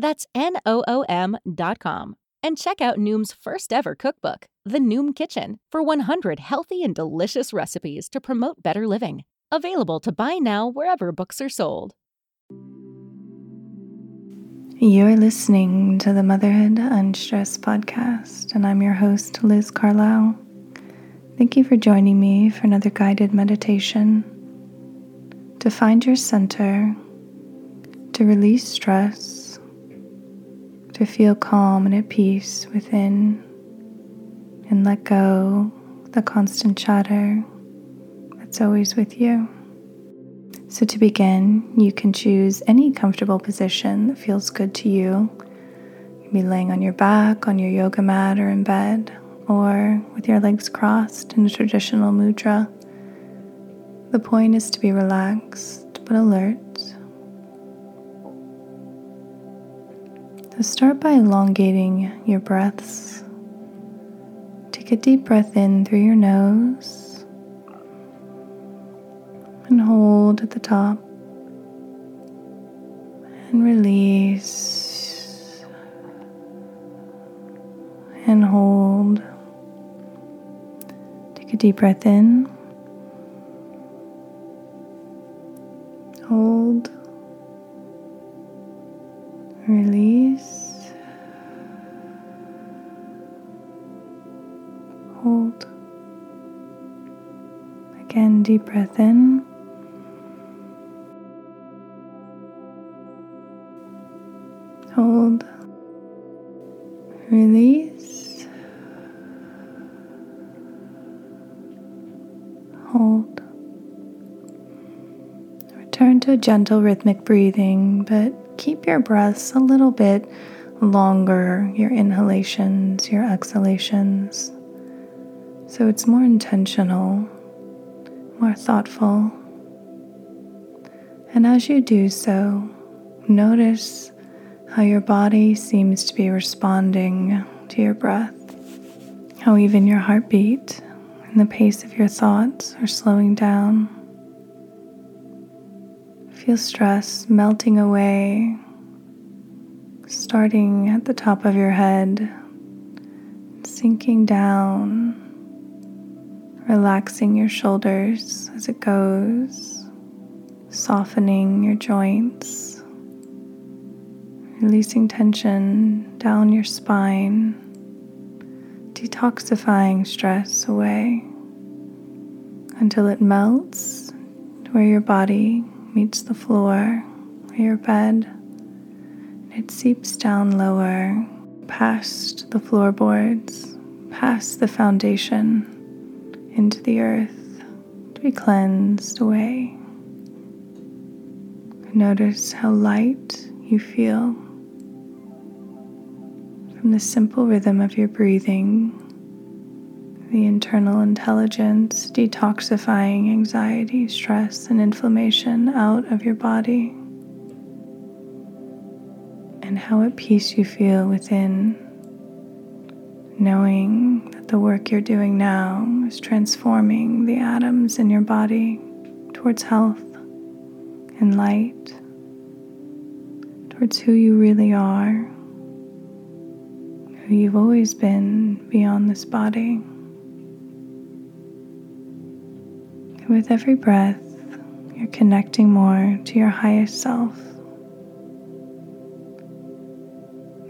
That's Noom.com. And check out Noom's first-ever cookbook, The Noom Kitchen, for 100 healthy and delicious recipes to promote better living. Available to buy now wherever books are sold. You're listening to the Motherhood Unstressed podcast, and I'm your host, Liz Carlisle. Thank you for joining me for another guided meditation. To find your center, to release stress, to feel calm and at peace within, and let go the constant chatter that's always with you. So to begin, you can choose any comfortable position that feels good to you. You can be laying on your back, on your yoga mat, or in bed, or with your legs crossed in a traditional mudra. The point is to be relaxed but alert. So start by elongating your breaths. Take a deep breath in through your nose, and hold at the top, and release, and hold. Take a deep breath in, hold, release, hold. Again, deep breath in, hold, release, hold. Return to a gentle rhythmic breathing, but keep your breaths a little bit longer, your inhalations, your exhalations, so it's more intentional, more thoughtful. And as you do so, notice how your body seems to be responding to your breath, how even your heartbeat and the pace of your thoughts are slowing down. Feel stress melting away, starting at the top of your head, sinking down, relaxing your shoulders as it goes, softening your joints, releasing tension down your spine, detoxifying stress away until it melts to where your body meets the floor or your bed, and it seeps down lower, past the floorboards, past the foundation, into the earth, to be cleansed away. Notice how light you feel from the simple rhythm of your breathing, the internal intelligence detoxifying anxiety, stress, and inflammation out of your body, and how at peace you feel within, knowing that the work you're doing now is transforming the atoms in your body towards health and light, towards who you really are, who you've always been beyond this body. And with every breath, you're connecting more to your highest self,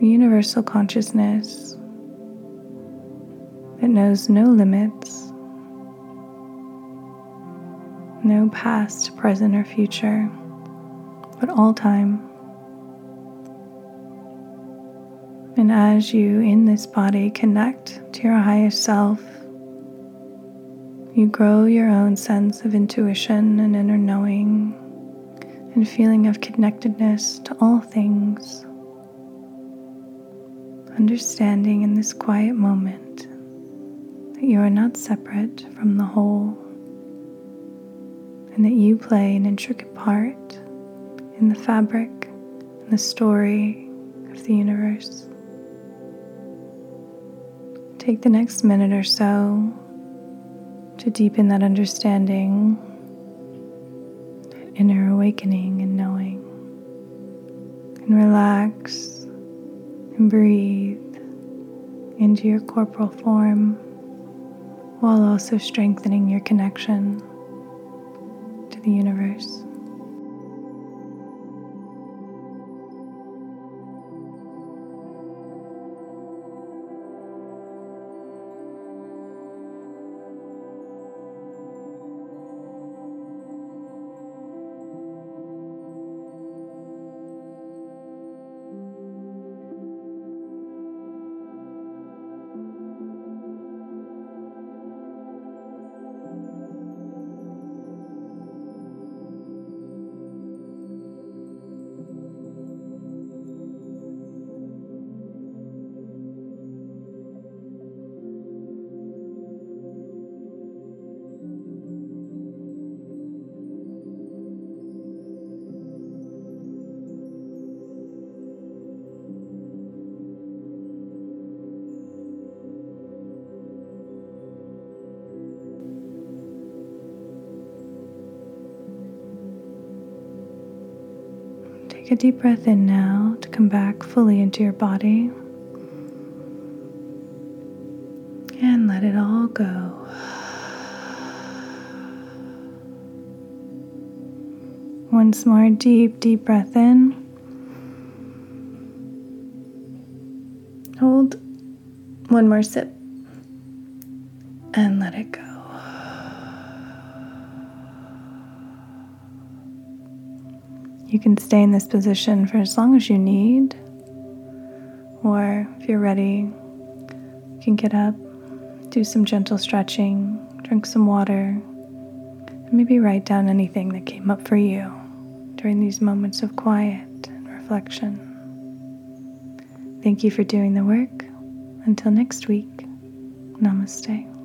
the universal consciousness that knows no limits, no past, present, or future, but all time. And as you, in this body, connect to your highest self, you grow your own sense of intuition and inner knowing and feeling of connectedness to all things, understanding in this quiet moment that you are not separate from the whole and that you play an intricate part in the fabric and the story of the universe. Take the next minute or so to deepen that understanding, that inner awakening and knowing. And relax and breathe into your corporal form while also strengthening your connection to the universe. Take a deep breath in now to come back fully into your body and let it all go. Once more, deep, deep breath in. Hold one more sip and let it go. You can stay in this position for as long as you need, or if you're ready, you can get up, do some gentle stretching, drink some water, and maybe write down anything that came up for you during these moments of quiet and reflection. Thank you for doing the work. Until next week, namaste.